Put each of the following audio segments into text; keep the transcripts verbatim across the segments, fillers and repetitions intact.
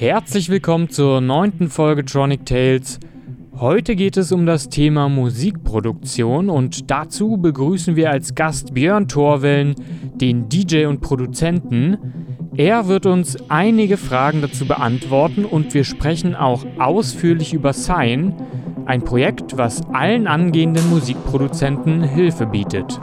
Herzlich willkommen zur neunten Folge Tronic Tales. Heute geht es um das Thema Musikproduktion und dazu begrüßen wir als Gast Björn Torwellen, den D J und Produzenten. Er wird uns einige Fragen dazu beantworten und wir sprechen auch ausführlich über SINEE, ein Projekt, was allen angehenden Musikproduzenten Hilfe bietet.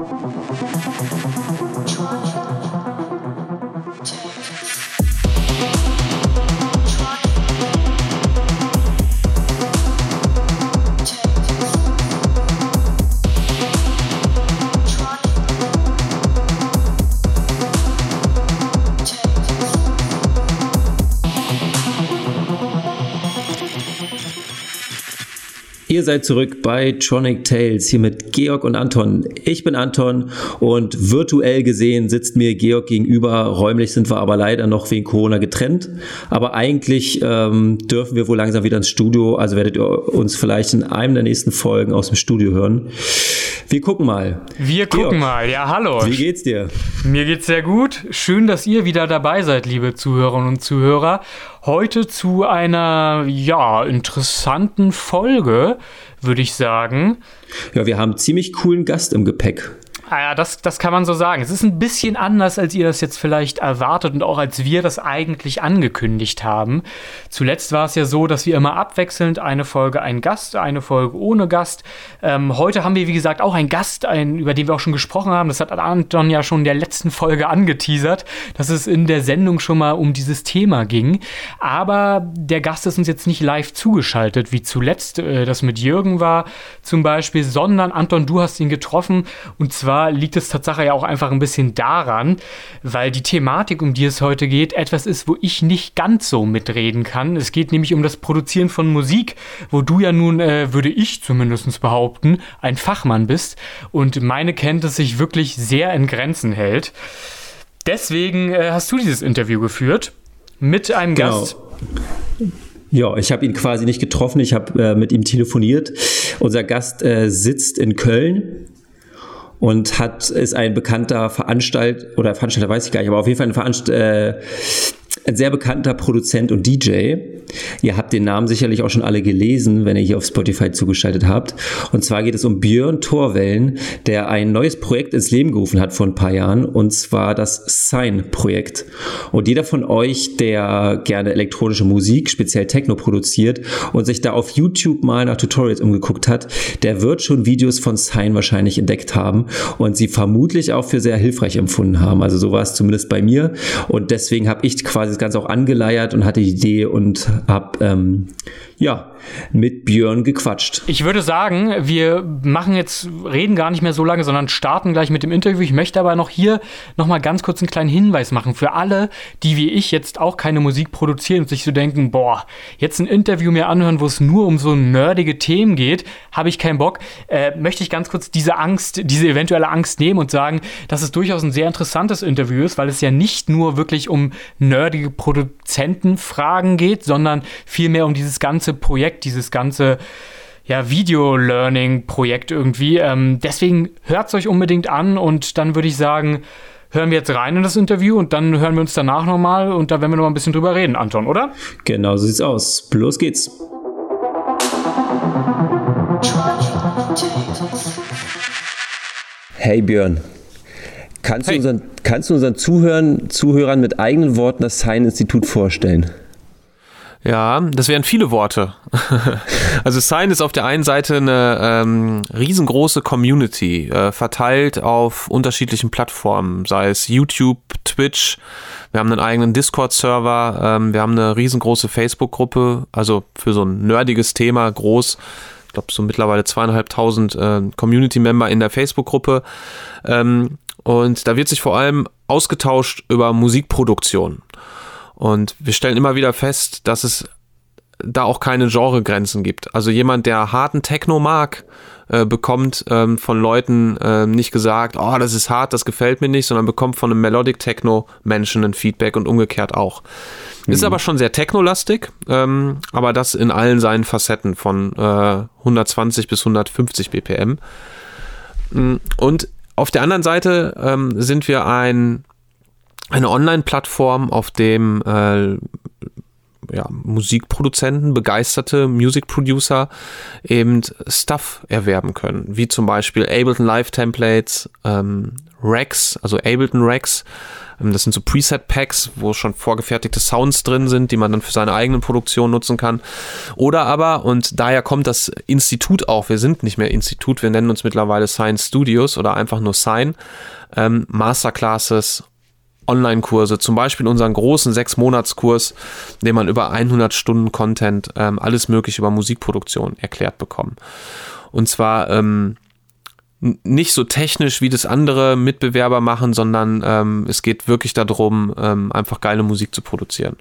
Ihr seid zurück bei Tronic Tales, hier mit Georg und Anton. Ich bin Anton und virtuell gesehen sitzt mir Georg gegenüber. Räumlich sind wir aber leider noch wegen Corona getrennt. Aber eigentlich ähm, dürfen wir wohl langsam wieder ins Studio. Also werdet ihr uns vielleicht in einem der nächsten Folgen aus dem Studio hören. Wir gucken mal. Wir Georg, gucken mal. Ja, hallo. Wie geht's dir? Mir geht's sehr gut. Schön, dass ihr wieder dabei seid, liebe Zuhörerinnen und Zuhörer. Heute zu einer, ja, interessanten Folge, würde ich sagen. Ja, wir haben einen ziemlich coolen Gast im Gepäck. Ah ja, das, das kann man so sagen. Es ist ein bisschen anders, als ihr das jetzt vielleicht erwartet und auch als wir das eigentlich angekündigt haben. Zuletzt war es ja so, dass wir immer abwechselnd eine Folge ein Gast, eine Folge ohne Gast. Ähm, heute haben wir, wie gesagt, auch einen Gast, einen, über den wir auch schon gesprochen haben. Das hat Anton ja schon in der letzten Folge angeteasert, dass es in der Sendung schon mal um dieses Thema ging. Aber der Gast ist uns jetzt nicht live zugeschaltet, wie zuletzt äh, das mit Jürgen war zum Beispiel, sondern Anton, du hast ihn getroffen und zwar liegt es tatsächlich ja auch einfach ein bisschen daran, weil die Thematik, um die es heute geht, etwas ist, wo ich nicht ganz so mitreden kann. Es geht nämlich um das Produzieren von Musik, wo du ja nun, äh, würde ich zumindest behaupten, ein Fachmann bist und meine Kenntnis sich wirklich sehr in Grenzen hält. Deswegen äh, hast du dieses Interview geführt mit einem genau. Gast. Ja, ich habe ihn quasi nicht getroffen, ich habe äh, mit ihm telefoniert. Unser Gast äh, sitzt in Köln. Und hat, ist ein bekannter Veranstalter, oder Veranstalter weiß ich gar nicht, aber auf jeden Fall ein, Veranst- äh, ein sehr bekannter Produzent und D J. Ihr habt den Namen sicherlich auch schon alle gelesen, wenn ihr hier auf Spotify zugeschaltet habt. Und zwar geht es um Björn Torwellen, der ein neues Projekt ins Leben gerufen hat vor ein paar Jahren, und zwar das SINEE-Projekt. Und jeder von euch, der gerne elektronische Musik, speziell Techno produziert und sich da auf YouTube mal nach Tutorials umgeguckt hat, der wird schon Videos von SINEE wahrscheinlich entdeckt haben und sie vermutlich auch für sehr hilfreich empfunden haben. Also so war es zumindest bei mir. Und deswegen habe ich quasi das Ganze auch angeleiert und hatte die Idee und hab, ähm, ja, mit Björn gequatscht. Ich würde sagen, wir machen jetzt, reden gar nicht mehr so lange, sondern starten gleich mit dem Interview. Ich möchte aber noch hier nochmal ganz kurz einen kleinen Hinweis machen für alle, die wie ich jetzt auch keine Musik produzieren und sich so denken, boah, jetzt ein Interview mir anhören, wo es nur um so nerdige Themen geht, habe ich keinen Bock. Äh, möchte ich ganz kurz diese Angst, diese eventuelle Angst nehmen und sagen, dass es durchaus ein sehr interessantes Interview ist, weil es ja nicht nur wirklich um nerdige Produzentenfragen geht, sondern vielmehr um dieses ganze Projekt, dieses ganze ja, Video-Learning-Projekt irgendwie. Ähm, deswegen hört es euch unbedingt an und dann würde ich sagen, hören wir jetzt rein in das Interview und dann hören wir uns danach nochmal und da werden wir nochmal ein bisschen drüber reden, Anton, oder? Genau, so sieht's aus. Los geht's. Hey Björn, kannst, hey. Du, unseren, kannst du unseren Zuhörern, Zuhörern mit eigenen Worten das SINEE-Institut vorstellen? Ja, das wären viele Worte. Also SINEE ist auf der einen Seite eine ähm, riesengroße Community, äh, verteilt auf unterschiedlichen Plattformen, sei es YouTube, Twitch, wir haben einen eigenen Discord-Server, ähm, wir haben eine riesengroße Facebook-Gruppe, also für so ein nerdiges Thema groß. Ich glaube, so mittlerweile zweieinhalbtausend äh, Community-Member in der Facebook-Gruppe. Ähm, und da wird sich vor allem ausgetauscht über Musikproduktion. Und wir stellen immer wieder fest, dass es da auch keine Genregrenzen gibt. Also jemand, der harten Techno mag, äh, bekommt ähm, von Leuten äh, nicht gesagt, oh, das ist hart, das gefällt mir nicht, sondern bekommt von einem Melodic Techno Menschen ein Feedback und umgekehrt auch. Mhm. Ist aber schon sehr technolastig, ähm, aber das in allen seinen Facetten von äh, hundertzwanzig bis hundertfünfzig B P M. Und auf der anderen Seite ähm, sind wir ein Eine Online-Plattform, auf dem äh, ja, Musikproduzenten, begeisterte Music Producer eben Stuff erwerben können, wie zum Beispiel Ableton Live Templates, ähm, Racks, also Ableton Racks. Das sind so Preset-Packs, wo schon vorgefertigte Sounds drin sind, die man dann für seine eigenen Produktionen nutzen kann. Oder aber, und daher kommt das Institut auch, wir sind nicht mehr Institut, wir nennen uns mittlerweile Sine Studios oder einfach nur Sine, ähm, Masterclasses, Online-Kurse, zum Beispiel unseren großen Sechs-Monats-Kurs, den man über hundert Stunden Content, ähm, alles mögliche über Musikproduktion erklärt bekommt. Und zwar ähm, nicht so technisch, wie das andere Mitbewerber machen, sondern ähm, es geht wirklich darum, ähm, einfach geile Musik zu produzieren.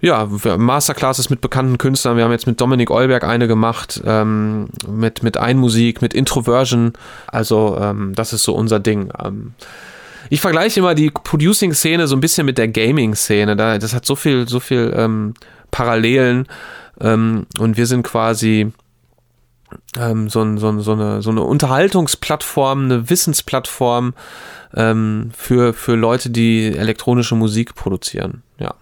Ja, Masterclasses mit bekannten Künstlern, wir haben jetzt mit Dominik Eulberg eine gemacht, ähm, mit, mit Einmusik, mit Introversion, also ähm, das ist so unser Ding. Ähm, ich vergleiche immer die Producing-Szene so ein bisschen mit der Gaming-Szene, da, das hat so viel, so viel ähm, Parallelen ähm, und wir sind quasi... Ähm, so, ein, so, ein, so, eine, so eine Unterhaltungsplattform, eine Wissensplattform ähm, für, für Leute, die elektronische Musik produzieren. Ja.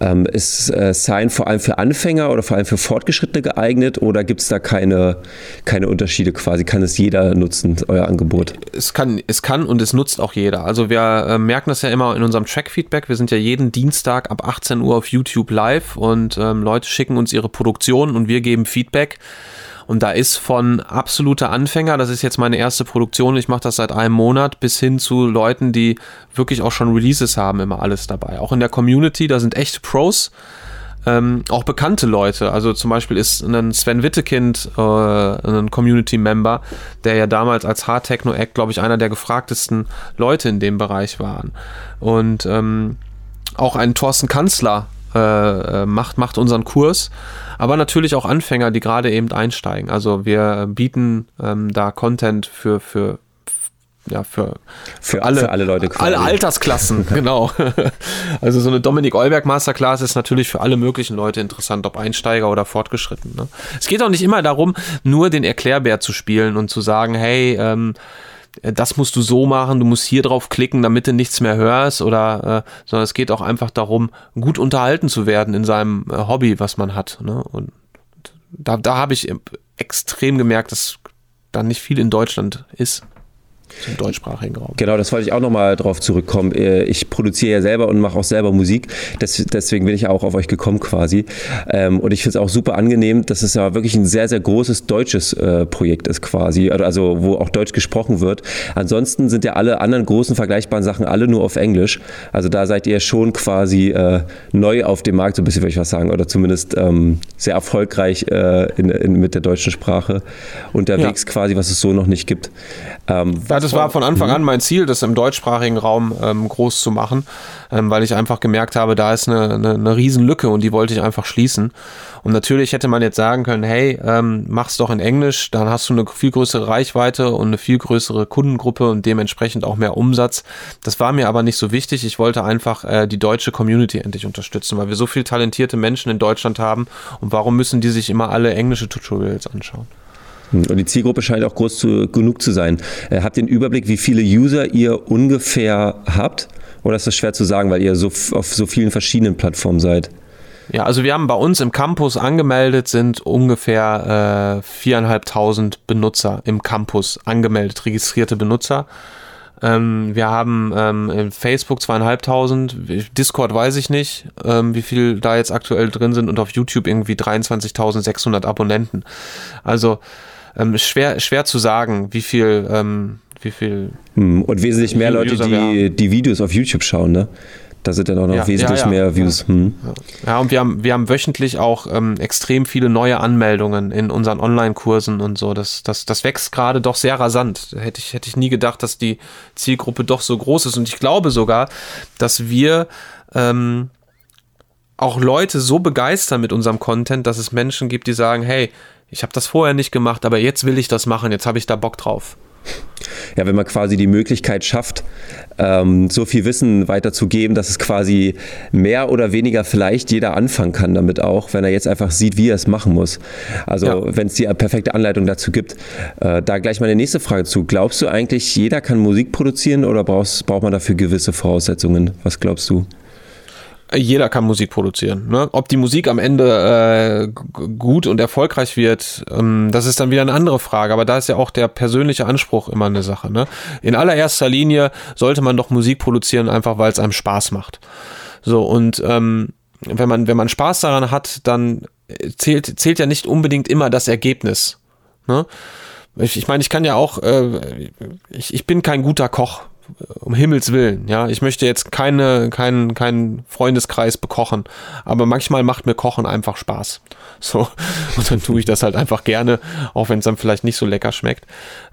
Ähm, ist äh, Sine vor allem für Anfänger oder vor allem für Fortgeschrittene geeignet oder gibt es da keine, keine Unterschiede quasi? Kann es jeder nutzen, euer Angebot? Es kann, es kann und es nutzt auch jeder. Also wir äh, merken das ja immer in unserem Track-Feedback. Wir sind ja jeden Dienstag ab achtzehn Uhr auf YouTube live und ähm, Leute schicken uns ihre Produktionen und wir geben Feedback. Und da ist von absoluter Anfänger, das ist jetzt meine erste Produktion, ich mache das seit einem Monat, bis hin zu Leuten, die wirklich auch schon Releases haben, immer alles dabei. Auch in der Community, da sind echte Pros, ähm, auch bekannte Leute. Also zum Beispiel ist ein Sven Wittekind, äh, ein Community-Member, der ja damals als H-Techno-Act, glaube ich, einer der gefragtesten Leute in dem Bereich waren. Und ähm, auch ein Thorsten Kanzler, Äh, macht, macht unseren Kurs, aber natürlich auch Anfänger, die gerade eben einsteigen. Also wir bieten ähm, da Content für, für, ja, für, für, für, alle, für alle Leute quasi. Alle Altersklassen, genau. Also so eine Dominik Eulberg Masterclass ist natürlich für alle möglichen Leute interessant, ob Einsteiger oder fortgeschritten. Ne? Es geht auch nicht immer darum, nur den Erklärbär zu spielen und zu sagen, hey, ähm, das musst du so machen, du musst hier drauf klicken, damit du nichts mehr hörst, oder äh, sondern es geht auch einfach darum, gut unterhalten zu werden in seinem äh, Hobby, was man hat. Ne? Und da, da habe ich extrem gemerkt, dass da nicht viel in Deutschland ist. Im deutschsprachigen Raum. Genau, das wollte ich auch nochmal drauf zurückkommen. Ich produziere ja selber und mache auch selber Musik. Deswegen bin ich ja auch auf euch gekommen quasi. Und ich finde es auch super angenehm, dass es ja wirklich ein sehr, sehr großes deutsches Projekt ist quasi. Also wo auch Deutsch gesprochen wird. Ansonsten sind ja alle anderen großen vergleichbaren Sachen alle nur auf Englisch. Also da seid ihr schon quasi äh, neu auf dem Markt, so ein bisschen würde ich was sagen. Oder zumindest ähm, sehr erfolgreich äh, in, in, mit der deutschen Sprache unterwegs, ja. Quasi, was es so noch nicht gibt. Ähm, ja, das war von Anfang an mein Ziel, das im deutschsprachigen Raum ähm, groß zu machen, ähm, weil ich einfach gemerkt habe, da ist eine, eine, eine Riesenlücke und die wollte ich einfach schließen. Und natürlich hätte man jetzt sagen können, hey, ähm, mach's doch in Englisch, dann hast du eine viel größere Reichweite und eine viel größere Kundengruppe und dementsprechend auch mehr Umsatz. Das war mir aber nicht so wichtig. Ich wollte einfach äh, die deutsche Community endlich unterstützen, weil wir so viele talentierte Menschen in Deutschland haben. Und warum müssen die sich immer alle englische Tutorials anschauen? Und die Zielgruppe scheint auch groß zu, genug zu sein. Äh, habt ihr einen Überblick, wie viele User ihr ungefähr habt? Oder ist das schwer zu sagen, weil ihr so f- auf so vielen verschiedenen Plattformen seid? Ja, also wir haben bei uns im Campus angemeldet, sind ungefähr viertausendfünfhundert äh, Benutzer im Campus angemeldet, registrierte Benutzer. Ähm, wir haben ähm, in Facebook zweitausendfünfhundert, Discord weiß ich nicht, ähm, wie viel da jetzt aktuell drin sind und auf YouTube irgendwie dreiundzwanzigtausendsechshundert Abonnenten. Also Ähm, schwer, schwer zu sagen, wie viel, ähm, wie viel. Und wesentlich mehr Leute, die, die Videos auf YouTube schauen, ne? Da sind dann auch noch ja, wesentlich ja, ja. mehr Views. Ja, hm. ja und wir haben, wir haben wöchentlich auch ähm, extrem viele neue Anmeldungen in unseren Online-Kursen und so. Das, das, das wächst gerade doch sehr rasant. Hätte ich, hätte ich nie gedacht, dass die Zielgruppe doch so groß ist. Und ich glaube sogar, dass wir ähm, auch Leute so begeistern mit unserem Content, dass es Menschen gibt, die sagen, hey, ich habe das vorher nicht gemacht, aber jetzt will ich das machen, jetzt habe ich da Bock drauf. Ja, wenn man quasi die Möglichkeit schafft, ähm, so viel Wissen weiterzugeben, dass es quasi mehr oder weniger vielleicht jeder anfangen kann damit auch, wenn er jetzt einfach sieht, wie er es machen muss. Also ja. Wenn es die perfekte Anleitung dazu gibt. Äh, da gleich meine nächste Frage zu. Glaubst du eigentlich, jeder kann Musik produzieren oder brauchst, braucht man dafür gewisse Voraussetzungen? Was glaubst du? jeder kann Musik produzieren. Ne? Ob die Musik am Ende äh, gut und erfolgreich wird, ähm, das ist dann wieder eine andere Frage. Aber da ist ja auch der persönliche Anspruch immer eine Sache. Ne? In allererster Linie sollte man doch Musik produzieren, einfach weil es einem Spaß macht. So, und ähm, wenn man, wenn man Spaß daran hat, dann zählt, zählt ja nicht unbedingt immer das Ergebnis. Ne? Ich, ich meine, ich kann ja auch, äh, ich, ich bin kein guter Koch. Um Himmels Willen, ja. Ich möchte jetzt keine, keinen, keinen Freundeskreis bekochen, aber manchmal macht mir Kochen einfach Spaß. So, und dann tue ich das halt einfach gerne, auch wenn es dann vielleicht nicht so lecker schmeckt.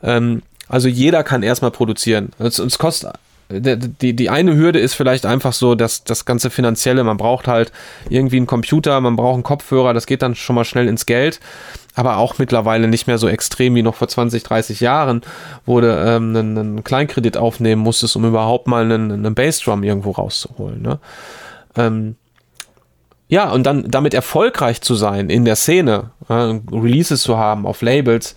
Ähm, also jeder kann erstmal produzieren. Es, es kostet, die, die eine Hürde ist vielleicht einfach so, dass das ganze Finanzielle, man braucht halt irgendwie einen Computer, man braucht einen Kopfhörer, das geht dann schon mal schnell ins Geld. Aber auch mittlerweile nicht mehr so extrem wie noch vor zwanzig, dreißig Jahren, wo du ähm, einen, einen Kleinkredit aufnehmen musstest, um überhaupt mal einen, einen Bassdrum irgendwo rauszuholen. Ne? Ähm, ja, und dann damit erfolgreich zu sein in der Szene, äh, Releases zu haben auf Labels,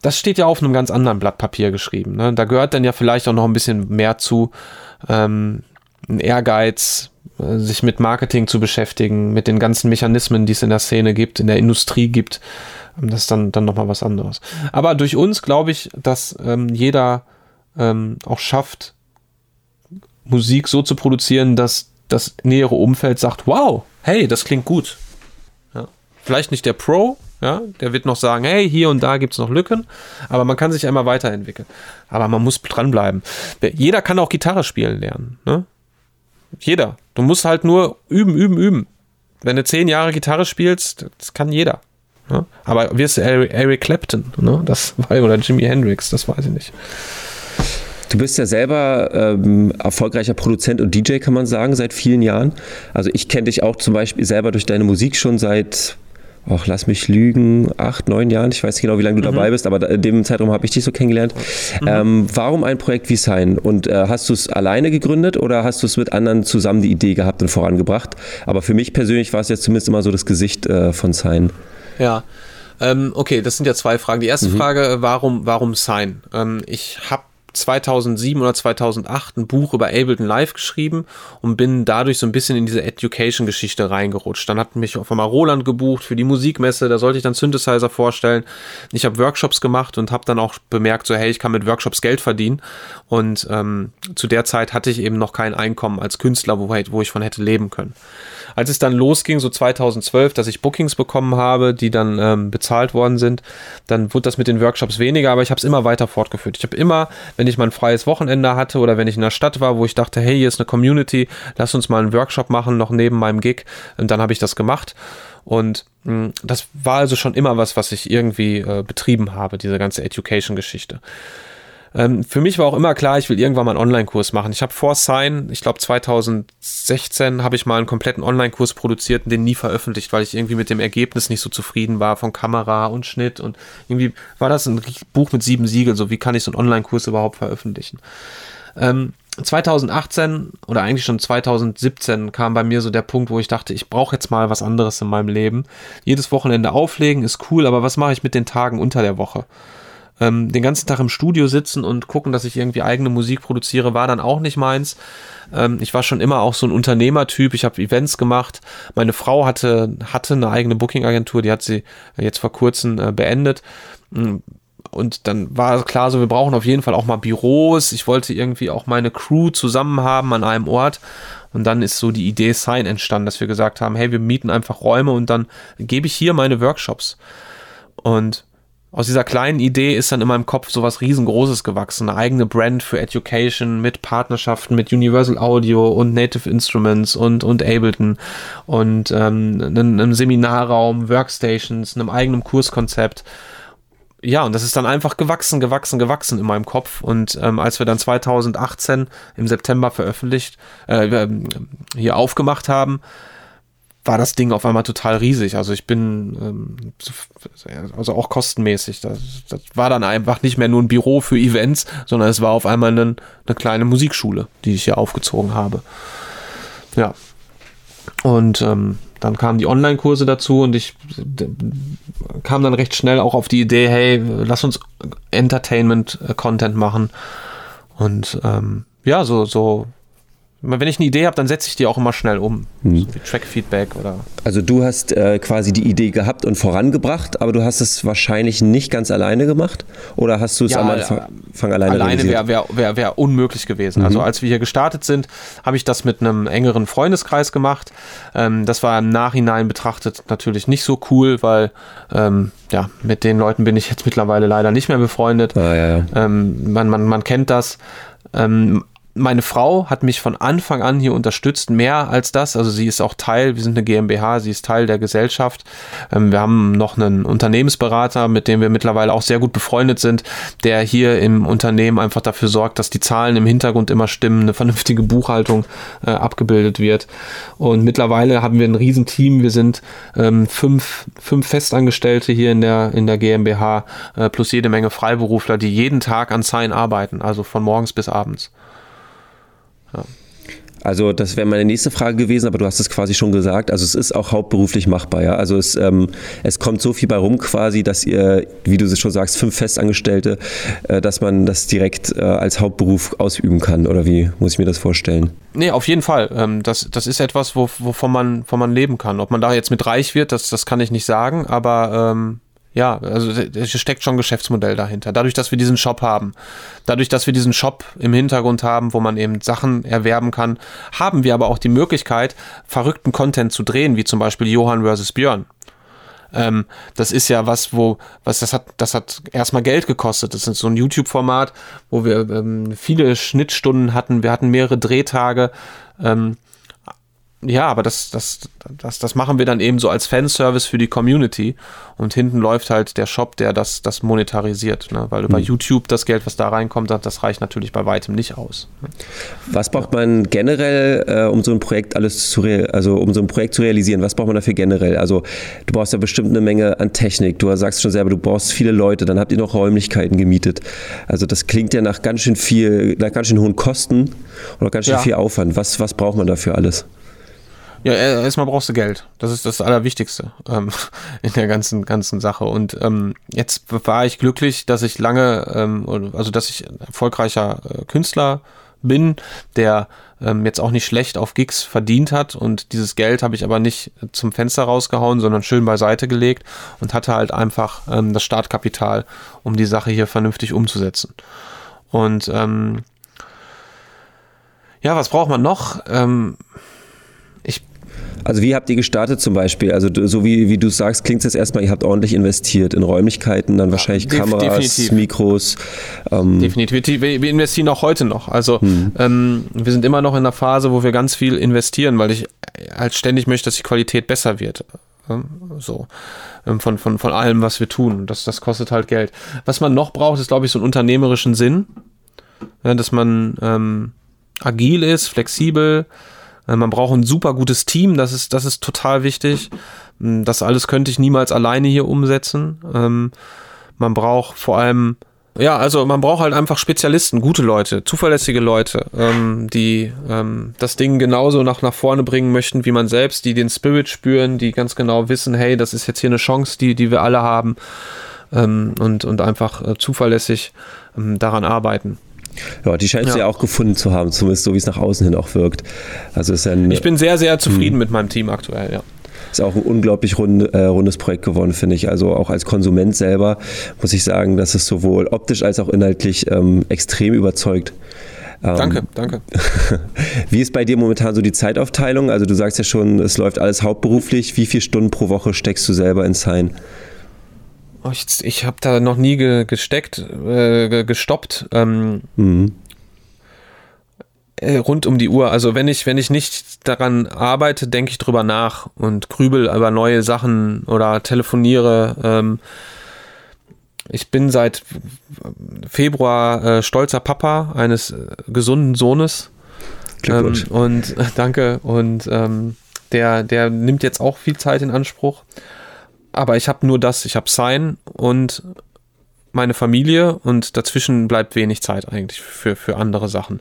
das steht ja auf einem ganz anderen Blatt Papier geschrieben. Ne? Da gehört dann ja vielleicht auch noch ein bisschen mehr zu, ähm, ein Ehrgeiz, sich mit Marketing zu beschäftigen, mit den ganzen Mechanismen, die es in der Szene gibt, in der Industrie gibt. Das ist dann, dann nochmal was anderes. Aber durch uns glaube ich, dass ähm, jeder ähm, auch schafft, Musik so zu produzieren, dass das nähere Umfeld sagt, wow, hey, das klingt gut. Ja. Vielleicht nicht der Pro, ja, der wird noch sagen, hey, hier und da gibt es noch Lücken, aber man kann sich einmal weiterentwickeln. Aber man muss dranbleiben. Jeder kann auch Gitarre spielen lernen, ne? Jeder. Du musst halt nur üben, üben, üben. Wenn du zehn Jahre Gitarre spielst, das kann jeder. Ne? Aber wirst du Eric Clapton, ne? Das war, oder Jimi Hendrix, das weiß ich nicht. Du bist ja selber ähm, erfolgreicher Produzent und D J, kann man sagen, seit vielen Jahren. Also ich kenne dich auch zum Beispiel selber durch deine Musik schon seit, ach, lass mich lügen, acht, neun Jahren. Ich weiß nicht genau, wie lange du mhm. dabei bist, aber in dem Zeitraum habe ich dich so kennengelernt. Mhm. Ähm, warum ein Projekt wie Sine? Und äh, hast du es alleine gegründet oder hast du es mit anderen zusammen die Idee gehabt und vorangebracht? Aber für mich persönlich war es jetzt zumindest immer so das Gesicht äh, von Sine. Ja, ähm, okay, das sind ja zwei Fragen. Die erste mhm. Frage, warum, warum Sine? Ähm, ich habe zweitausendsieben oder zweitausendacht ein Buch über Ableton Live geschrieben und bin dadurch so ein bisschen in diese Education-Geschichte reingerutscht. Dann hat mich auf einmal Roland gebucht für die Musikmesse, da sollte ich dann Synthesizer vorstellen. Ich habe Workshops gemacht und habe dann auch bemerkt, so hey, ich kann mit Workshops Geld verdienen. Und ähm, zu der Zeit hatte ich eben noch kein Einkommen als Künstler, wo, wo ich von hätte leben können. Als es dann losging, so zweitausendzwölf, dass ich Bookings bekommen habe, die dann ähm, bezahlt worden sind, dann wurde das mit den Workshops weniger, aber ich habe es immer weiter fortgeführt. Ich habe immer, wenn ich mal ein freies Wochenende hatte oder wenn ich in der Stadt war, wo ich dachte, hey, hier ist eine Community, lass uns mal einen Workshop machen, noch neben meinem Gig. Und dann habe ich das gemacht. Und mh, das war also schon immer was, was ich irgendwie äh, betrieben habe, diese ganze Education-Geschichte. Ähm, für mich war auch immer klar, ich will irgendwann mal einen Online-Kurs machen. Ich habe vor Sine, ich glaube zweitausendsechzehn, habe ich mal einen kompletten Online-Kurs produziert und den nie veröffentlicht, weil ich irgendwie mit dem Ergebnis nicht so zufrieden war von Kamera und Schnitt. Und irgendwie war das ein Buch mit sieben Siegeln, so wie kann ich so einen Online-Kurs überhaupt veröffentlichen. Ähm, zweitausendachtzehn oder eigentlich schon zweitausendsiebzehn kam bei mir so der Punkt, wo ich dachte, ich brauche jetzt mal was anderes in meinem Leben. Jedes Wochenende auflegen ist cool, aber was mache ich mit den Tagen unter der Woche? Den ganzen Tag im Studio sitzen und gucken, dass ich irgendwie eigene Musik produziere, war dann auch nicht meins. Ich war schon immer auch so ein Unternehmertyp. Ich habe Events gemacht. Meine Frau hatte, hatte eine eigene Booking-Agentur, die hat sie jetzt vor kurzem beendet. Und dann war klar so, wir brauchen auf jeden Fall auch mal Büros. Ich wollte irgendwie auch meine Crew zusammen haben an einem Ort. Und dann ist so die Idee Sine entstanden, dass wir gesagt haben, hey, wir mieten einfach Räume und dann gebe ich hier meine Workshops. Und aus dieser kleinen Idee ist dann in meinem Kopf sowas riesengroßes gewachsen. Eine eigene Brand für Education mit Partnerschaften mit Universal Audio und Native Instruments und, und Ableton und ähm, einem Seminarraum, Workstations, einem eigenen Kurskonzept. Ja, und das ist dann einfach gewachsen, gewachsen, gewachsen in meinem Kopf. Und ähm, als wir dann zweitausendachtzehn im September veröffentlicht, äh, hier aufgemacht haben, war das Ding auf einmal total riesig. Also ich bin, also auch kostenmäßig, das, das war dann einfach nicht mehr nur ein Büro für Events, sondern es war auf einmal eine, eine kleine Musikschule, die ich hier aufgezogen habe. Ja, und ähm, dann kamen die Online-Kurse dazu und ich d- kam dann recht schnell auch auf die Idee, hey, lass uns Entertainment-Content machen. Und ähm, ja, so so Wenn ich eine Idee habe, dann setze ich die auch immer schnell um. Hm. So wie Track-Feedback oder. Also du hast äh, quasi die Idee gehabt und vorangebracht, aber du hast es wahrscheinlich nicht ganz alleine gemacht? Oder hast du es ja, am Anfang äh, alleine Alleine realisiert? wäre wär, wär, wär unmöglich gewesen. Mhm. Also als wir hier gestartet sind, habe ich das mit einem engeren Freundeskreis gemacht. Ähm, das war im Nachhinein betrachtet natürlich nicht so cool, weil ähm, ja, mit den Leuten bin ich jetzt mittlerweile leider nicht mehr befreundet. Ah, ja, ja. Ähm, man, man, man kennt das. Ähm, Meine Frau hat mich von Anfang an hier unterstützt, mehr als das. Also sie ist auch Teil, wir sind eine GmbH, sie ist Teil der Gesellschaft. Wir haben noch einen Unternehmensberater, mit dem wir mittlerweile auch sehr gut befreundet sind, der hier im Unternehmen einfach dafür sorgt, dass die Zahlen im Hintergrund immer stimmen, eine vernünftige Buchhaltung äh, abgebildet wird. Und mittlerweile haben wir ein Riesenteam. Wir sind ähm, fünf, fünf Festangestellte hier in der, in der GmbH, äh, plus jede Menge Freiberufler, die jeden Tag an Sign arbeiten, also von morgens bis abends. Also das wäre meine nächste Frage gewesen, aber du hast es quasi schon gesagt. Also es ist auch hauptberuflich machbar, ja. Also es, ähm, es kommt so viel bei rum quasi, dass ihr, wie du es schon sagst, fünf Festangestellte, äh, dass man das direkt äh, als Hauptberuf ausüben kann. Oder wie muss ich mir das vorstellen? Nee, auf jeden Fall. Ähm, das, das ist etwas, wo, wovon man, wovon man leben kann. Ob man da jetzt mit reich wird, das, das kann ich nicht sagen, aber... Ähm Ja, also es steckt schon ein Geschäftsmodell dahinter. Dadurch, dass wir diesen Shop haben, dadurch, dass wir diesen Shop im Hintergrund haben, wo man eben Sachen erwerben kann, haben wir aber auch die Möglichkeit, verrückten Content zu drehen, wie zum Beispiel Johann versus Björn. Ähm, das ist ja was, wo, was das hat, das hat erstmal Geld gekostet. Das ist so ein YouTube-Format, wo wir ähm, viele Schnittstunden hatten. Wir hatten mehrere Drehtage. Ähm, Ja, aber das, das, das, das machen wir dann eben so als Fanservice für die Community und hinten läuft halt der Shop, der das, das monetarisiert, ne? Weil über mhm. YouTube das Geld, was da reinkommt, das reicht natürlich bei weitem nicht aus. Was braucht man generell, äh, um so ein Projekt alles zu real, also um so ein Projekt zu realisieren, was braucht man dafür generell? Also du brauchst ja bestimmt eine Menge an Technik, du sagst schon selber, du brauchst viele Leute, dann habt ihr noch Räumlichkeiten gemietet. Also das klingt ja nach ganz schön viel, nach ganz schön hohen Kosten oder ganz schön ja. viel Aufwand. Was, was braucht man dafür alles? Ja, erstmal brauchst du Geld. Das ist das Allerwichtigste ähm, in der ganzen ganzen Sache. Und ähm, jetzt war ich glücklich, dass ich lange, ähm, also dass ich ein erfolgreicher äh, Künstler bin, der ähm, jetzt auch nicht schlecht auf Gigs verdient hat. Und dieses Geld habe ich aber nicht zum Fenster rausgehauen, sondern schön beiseite gelegt und hatte halt einfach ähm, das Startkapital, um die Sache hier vernünftig umzusetzen. Und ähm, ja, was braucht man noch? Ähm, ich Also wie habt ihr gestartet zum Beispiel? Also so wie, wie du sagst, klingt es jetzt erstmal, ihr habt ordentlich investiert in Räumlichkeiten, dann wahrscheinlich ja, def- Kameras, definitiv. Mikros. Ähm definitiv. Wir, wir investieren auch heute noch. Also hm. ähm, wir sind immer noch in der Phase, wo wir ganz viel investieren, weil ich halt ständig möchte, dass die Qualität besser wird. So von, von, von allem, was wir tun. Das, das kostet halt Geld. Was man noch braucht, ist, glaube ich, so einen unternehmerischen Sinn. Ja, dass man ähm, agil ist, flexibel. Man braucht ein super gutes Team, das ist, das ist total wichtig. Das alles könnte ich niemals alleine hier umsetzen. Ähm, man braucht vor allem, ja, also man braucht halt einfach Spezialisten, gute Leute, zuverlässige Leute, ähm, die ähm, das Ding genauso nach, nach vorne bringen möchten wie man selbst, die den Spirit spüren, die ganz genau wissen, hey, das ist jetzt hier eine Chance, die, die wir alle haben, ähm, und, und einfach äh, zuverlässig ähm, daran arbeiten. Ja, die scheinst du ja. ja auch gefunden zu haben, zumindest so wie es nach außen hin auch wirkt. Also ist ja ein, ich bin sehr, sehr zufrieden mh. mit meinem Team aktuell, ja. Ist auch ein unglaublich rund, äh, rundes Projekt geworden, finde ich. Also auch als Konsument selber muss ich sagen, dass es sowohl optisch als auch inhaltlich ähm, extrem überzeugt. Ähm, danke, danke. Wie ist bei dir momentan so die Zeitaufteilung? Also du sagst ja schon, es läuft alles hauptberuflich. Wie viele Stunden pro Woche steckst du selber in Sign? Ich, ich habe da noch nie ge, gesteckt, äh, gestoppt. Ähm, mhm. äh, rund um die Uhr. Also wenn ich, wenn ich nicht daran arbeite, denke ich drüber nach und grübel über neue Sachen oder telefoniere. Ähm, ich bin seit Februar äh, stolzer Papa eines äh, gesunden Sohnes. Glückwunsch. Ähm, und äh, danke. Und ähm, der, der nimmt jetzt auch viel Zeit in Anspruch. Aber ich habe nur das, ich habe Sign und meine Familie und dazwischen bleibt wenig Zeit eigentlich für, für andere Sachen.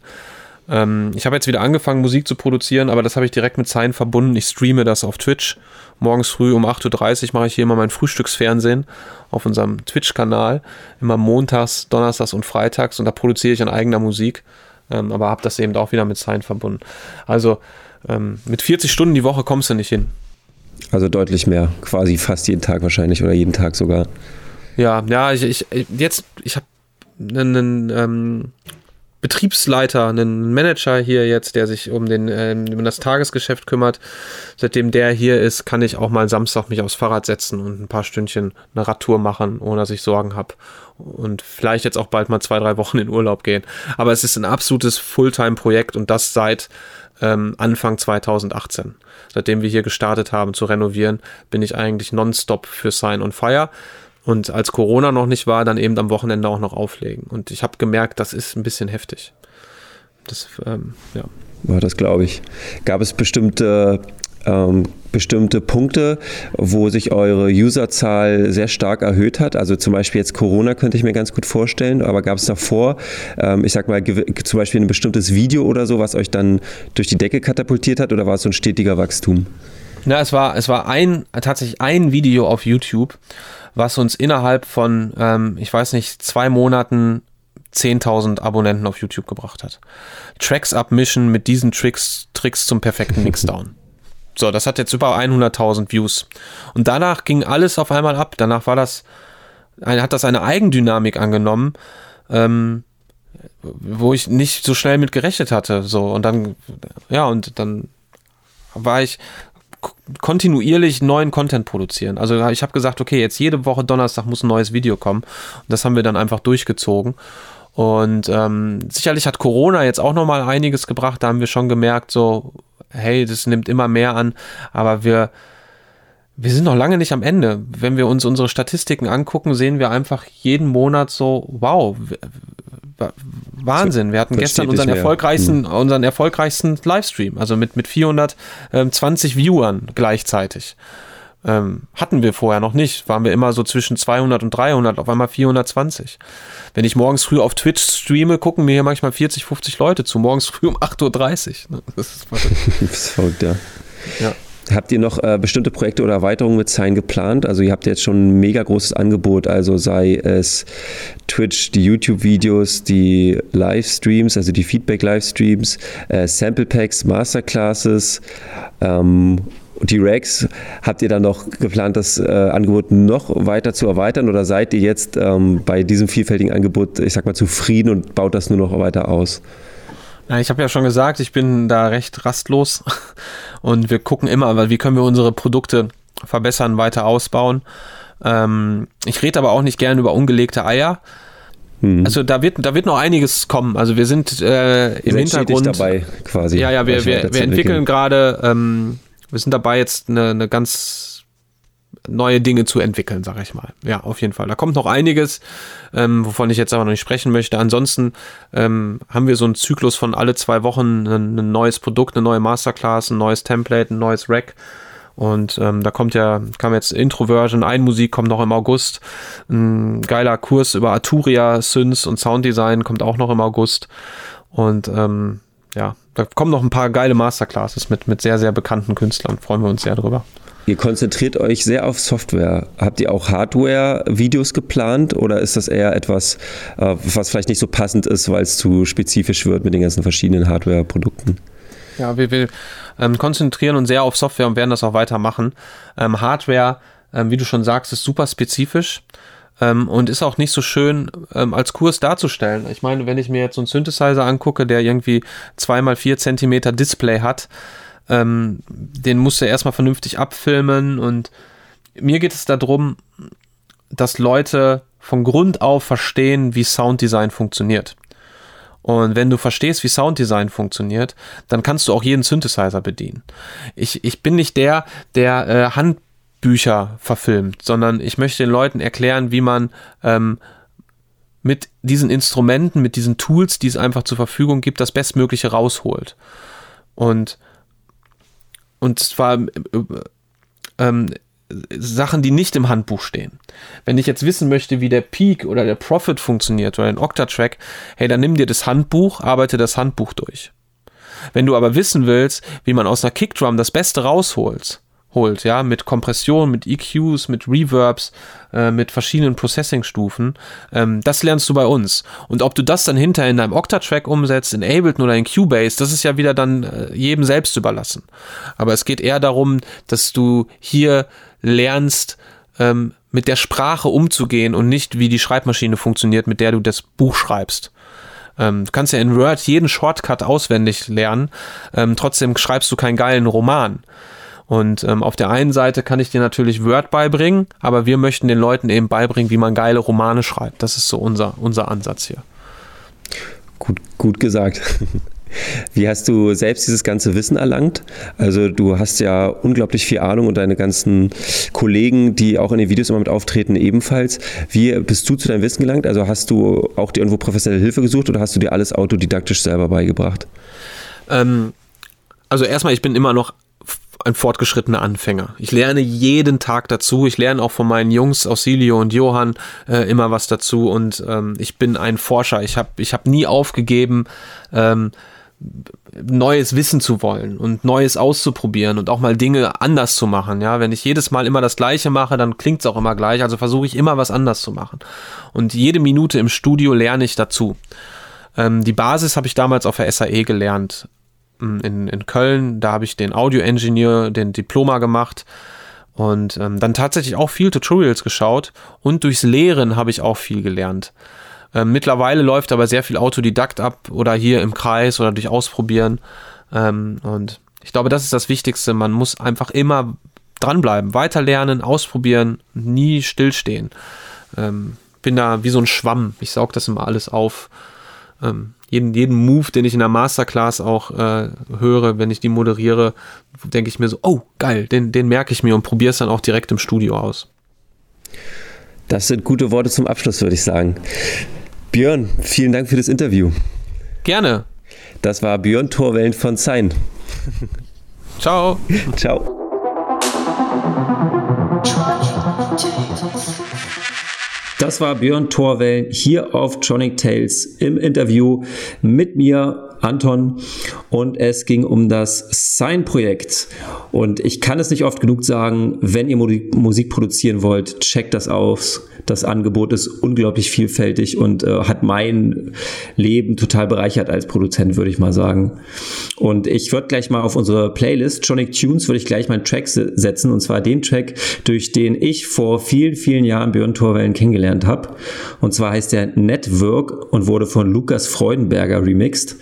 Ähm, ich habe jetzt wieder angefangen, Musik zu produzieren, aber das habe ich direkt mit Sign verbunden. Ich streame das auf Twitch. Morgens früh um acht Uhr dreißig mache ich hier immer mein Frühstücksfernsehen auf unserem Twitch-Kanal. Immer montags, donnerstags und freitags und da produziere ich an eigener Musik. ähm, aber habe das eben auch wieder mit Sign verbunden. Also ähm, mit vierzig Stunden die Woche kommst du nicht hin. Also deutlich mehr, quasi fast jeden Tag wahrscheinlich oder jeden Tag sogar. Ja, ja, ich, ich jetzt, ich habe einen ähm, Betriebsleiter, einen Manager hier jetzt, der sich um, den, ähm, um das Tagesgeschäft kümmert. Seitdem der hier ist, kann ich auch mal Samstag mich aufs Fahrrad setzen und ein paar Stündchen eine Radtour machen, ohne dass ich Sorgen habe. Und vielleicht jetzt auch bald mal zwei, drei Wochen in Urlaub gehen. Aber es ist ein absolutes Fulltime-Projekt und das seit ähm, Anfang zweitausendachtzehn. Seitdem wir hier gestartet haben zu renovieren, bin ich eigentlich nonstop für Sign on Fire. Und als Corona noch nicht war, dann eben am Wochenende auch noch auflegen. Und ich habe gemerkt, das ist ein bisschen heftig. Das, ähm, ja. Ja, das glaube ich. Gab es bestimmte, ähm, bestimmte Punkte, wo sich eure Userzahl sehr stark erhöht hat? Also zum Beispiel jetzt Corona könnte ich mir ganz gut vorstellen, aber gab es davor, ähm, ich sag mal, zum Beispiel ein bestimmtes Video oder so, was euch dann durch die Decke katapultiert hat, oder war es so ein stetiger Wachstum? Na, es war, es war ein, tatsächlich ein Video auf YouTube, was uns innerhalb von, ähm, ich weiß nicht, zwei Monaten zehntausend Abonnenten auf YouTube gebracht hat. Tracks abmischen mit diesen Tricks, Tricks zum perfekten Mixdown. So, das hat jetzt über hunderttausend Views. Und danach ging alles auf einmal ab. Danach war das, hat das eine Eigendynamik angenommen, ähm, wo ich nicht so schnell mit gerechnet hatte. So, und dann, ja, und dann war ich kontinuierlich neuen Content produzieren. Also ich habe gesagt, okay, jetzt jede Woche Donnerstag muss ein neues Video kommen. Und das haben wir dann einfach durchgezogen. Und ähm, sicherlich hat Corona jetzt auch nochmal einiges gebracht. Da haben wir schon gemerkt, so, hey, das nimmt immer mehr an. Aber wir, wir sind noch lange nicht am Ende. Wenn wir uns unsere Statistiken angucken, sehen wir einfach jeden Monat so, wow, Wahnsinn. Wir hatten gestern unseren erfolgreichsten, unseren erfolgreichsten Livestream, also mit, mit vierhundertzwanzig Viewern gleichzeitig. Ähm, hatten wir vorher noch nicht, waren wir immer so zwischen zweihundert und dreihundert, auf einmal vierhundertzwanzig. Wenn ich morgens früh auf Twitch streame, gucken mir hier manchmal vierzig, fünfzig Leute zu, morgens früh um acht Uhr dreißig. Das ist verrückt. Das ist verrückt, ja. Ja. Habt ihr noch äh, bestimmte Projekte oder Erweiterungen mit Sign geplant? Also ihr habt jetzt schon ein mega großes Angebot, also sei es Twitch, die YouTube-Videos, die Livestreams, also die Feedback-Livestreams, äh, Sample-Packs, Masterclasses, ähm, die Racks. Habt ihr dann noch geplant, das äh, Angebot noch weiter zu erweitern, oder seid ihr jetzt ähm, bei diesem vielfältigen Angebot, ich sag mal, zufrieden und baut das nur noch weiter aus? Ich habe ja schon gesagt, ich bin da recht rastlos und wir gucken immer, wie können wir unsere Produkte verbessern, weiter ausbauen. Ähm, ich rede aber auch nicht gern über ungelegte Eier. Hm. Also da wird, da wird noch einiges kommen. Also wir sind äh, im Hintergrund dabei quasi. Ja, ja, wir, wir, wir entwickeln gerade, ähm, wir sind dabei jetzt eine, eine ganz neue Dinge zu entwickeln, sage ich mal. Ja, auf jeden Fall. Da kommt noch einiges, ähm, wovon ich jetzt aber noch nicht sprechen möchte. Ansonsten ähm, haben wir so einen Zyklus von alle zwei Wochen ein, ein neues Produkt, eine neue Masterclass, ein neues Template, ein neues Rack. Und ähm, da kommt ja, kam jetzt Introversion, Einmusik kommt noch im August. Ein geiler Kurs über Arturia, Synths und Sounddesign kommt auch noch im August. Und ähm, ja, da kommen noch ein paar geile Masterclasses mit, mit sehr, sehr bekannten Künstlern. Freuen wir uns sehr drüber. Ihr konzentriert euch sehr auf Software. Habt ihr auch Hardware-Videos geplant, oder ist das eher etwas, was vielleicht nicht so passend ist, weil es zu spezifisch wird mit den ganzen verschiedenen Hardware-Produkten? Ja, wir, wir ähm, konzentrieren uns sehr auf Software und werden das auch weitermachen. Ähm, Hardware, ähm, wie du schon sagst, ist super spezifisch ähm, und ist auch nicht so schön ähm, als Kurs darzustellen. Ich meine, wenn ich mir jetzt so einen Synthesizer angucke, der irgendwie zwei mal vier Zentimeter Display hat, Ähm, den musst du erstmal vernünftig abfilmen, und mir geht es darum, dass Leute von Grund auf verstehen, wie Sounddesign funktioniert. Und wenn du verstehst, wie Sounddesign funktioniert, dann kannst du auch jeden Synthesizer bedienen. Ich, ich bin nicht der, der äh, Handbücher verfilmt, sondern ich möchte den Leuten erklären, wie man ähm, mit diesen Instrumenten, mit diesen Tools, die es einfach zur Verfügung gibt, das Bestmögliche rausholt. Und Und zwar ähm, Sachen, die nicht im Handbuch stehen. Wenn ich jetzt wissen möchte, wie der Peak oder der Profit funktioniert oder ein Octatrack, hey, dann nimm dir das Handbuch, arbeite das Handbuch durch. Wenn du aber wissen willst, wie man aus einer Kickdrum das Beste rausholt, holt, ja, mit Kompression, mit E Qs, mit Reverbs, äh, mit verschiedenen Processing-Stufen, ähm, das lernst du bei uns. Und ob du das dann hinter in deinem Octatrack umsetzt, in Ableton oder in Cubase, das ist ja wieder dann äh, jedem selbst überlassen. Aber es geht eher darum, dass du hier lernst, ähm, mit der Sprache umzugehen und nicht, wie die Schreibmaschine funktioniert, mit der du das Buch schreibst. Ähm, du kannst ja in Word jeden Shortcut auswendig lernen, ähm, trotzdem schreibst du keinen geilen Roman. Und ähm, auf der einen Seite kann ich dir natürlich Word beibringen, aber wir möchten den Leuten eben beibringen, wie man geile Romane schreibt. Das ist so unser, unser Ansatz hier. Gut, gut gesagt. Wie hast du selbst dieses ganze Wissen erlangt? Also du hast ja unglaublich viel Ahnung und deine ganzen Kollegen, die auch in den Videos immer mit auftreten, ebenfalls. Wie bist du zu deinem Wissen gelangt? Also hast du auch dir irgendwo professionelle Hilfe gesucht oder hast du dir alles autodidaktisch selber beigebracht? Ähm, also erstmal, ich bin immer noch ein fortgeschrittener Anfänger. Ich lerne jeden Tag dazu. Ich lerne auch von meinen Jungs, Ausilio und Johann, äh, immer was dazu. Und ähm, ich bin ein Forscher. Ich habe ich hab nie aufgegeben, ähm, Neues wissen zu wollen und Neues auszuprobieren und auch mal Dinge anders zu machen. Ja, wenn ich jedes Mal immer das Gleiche mache, dann klingt es auch immer gleich. Also versuche ich immer was anders zu machen. Und jede Minute im Studio lerne ich dazu. Ähm, die Basis habe ich damals auf der S A E gelernt. In, in Köln, da habe ich den Audio-Engineer, den Diploma gemacht und ähm, dann tatsächlich auch viel Tutorials geschaut und durchs Lehren habe ich auch viel gelernt. Ähm, mittlerweile läuft aber sehr viel Autodidakt ab oder hier im Kreis oder durch Ausprobieren ähm, und ich glaube, das ist das Wichtigste. Man muss einfach immer dranbleiben, weiterlernen, ausprobieren, nie stillstehen. Ähm, bin da wie so ein Schwamm, ich saug das immer alles auf. Ähm, Jeden, jeden Move, den ich in der Masterclass auch äh, höre, wenn ich die moderiere, denke ich mir so, oh, geil, den, den merke ich mir und probiere es dann auch direkt im Studio aus. Das sind gute Worte zum Abschluss, würde ich sagen. Björn, vielen Dank für das Interview. Gerne. Das war Björn Torwellen von SINEE. Ciao. Ciao. Das war Björn Torwellen hier auf Tronic Tales im Interview mit mir, Anton. Und es ging um das SINEE-Projekt. Und ich kann es nicht oft genug sagen, wenn ihr Musik produzieren wollt, checkt das aus. Das Angebot ist unglaublich vielfältig und äh, hat mein Leben total bereichert als Produzent, würde ich mal sagen. Und ich würde gleich mal auf unsere Playlist Tronic Tunes, würde ich gleich meinen Track setzen. Und zwar den Track, durch den ich vor vielen, vielen Jahren Björn Torwellen kennengelernt habe. Und zwar heißt der Network und wurde von Lukas Freudenberger remixed.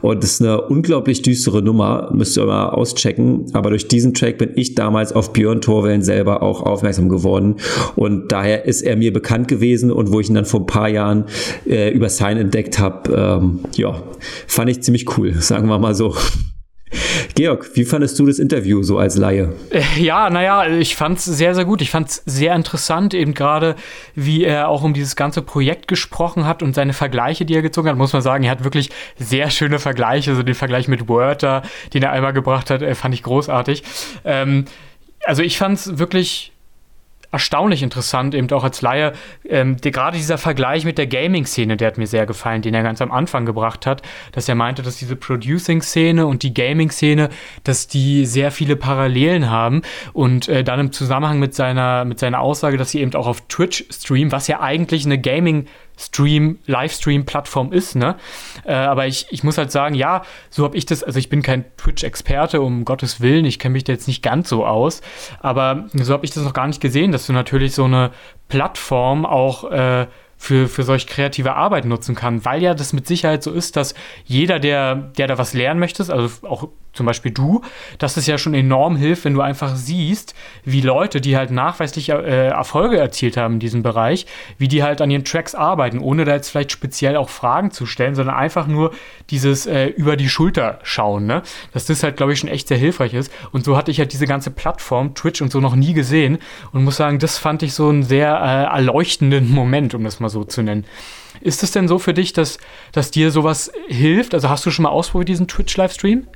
Und das ist eine unglaublich düstere Nummer, müsst ihr mal auschecken. Aber durch diesen Track bin ich damals auf Björn Torwellen selber auch aufmerksam geworden. Und daher ist er mir bekannt gewesen und wo ich ihn dann vor ein paar Jahren äh, über SINEE entdeckt habe, ähm, ja, fand ich ziemlich cool, sagen wir mal so. Georg, wie fandest du das Interview so als Laie? Ja, naja, ich fand es sehr, sehr gut. Ich fand es sehr interessant, eben gerade, wie er auch um dieses ganze Projekt gesprochen hat und seine Vergleiche, die er gezogen hat, muss man sagen, er hat wirklich sehr schöne Vergleiche, so den Vergleich mit Word, da, den er einmal gebracht hat, fand ich großartig. Ähm, also ich fand es wirklich erstaunlich interessant, eben auch als Laie. Ähm, die, gerade dieser Vergleich mit der Gaming-Szene, der hat mir sehr gefallen, den er ganz am Anfang gebracht hat, dass er meinte, dass diese Producing-Szene und die Gaming-Szene, dass die sehr viele Parallelen haben und äh, dann im Zusammenhang mit seiner, mit seiner Aussage, dass sie eben auch auf Twitch streamen, was ja eigentlich eine Gaming- Stream, Livestream-Plattform ist, ne? Äh, aber ich, ich muss halt sagen, ja, so habe ich das, also ich bin kein Twitch-Experte, um Gottes Willen, ich kenne mich da jetzt nicht ganz so aus, aber so habe ich das noch gar nicht gesehen, dass du natürlich so eine Plattform auch äh, für, für solch kreative Arbeit nutzen kannst, weil ja das mit Sicherheit so ist, dass jeder, der, der da was lernen möchtest, also auch zum Beispiel du, dass es ja schon enorm hilft, wenn du einfach siehst, wie Leute, die halt nachweislich äh, Erfolge erzielt haben in diesem Bereich, wie die halt an ihren Tracks arbeiten, ohne da jetzt vielleicht speziell auch Fragen zu stellen, sondern einfach nur dieses äh, über die Schulter schauen, ne? Dass das halt, glaube ich, schon echt sehr hilfreich ist. Und so hatte ich halt diese ganze Plattform, Twitch und so, noch nie gesehen und muss sagen, das fand ich so einen sehr äh, erleuchtenden Moment, um das mal so zu nennen. Ist es denn so für dich, dass, dass dir sowas hilft? Also hast du schon mal ausprobiert, diesen Twitch-Livestream?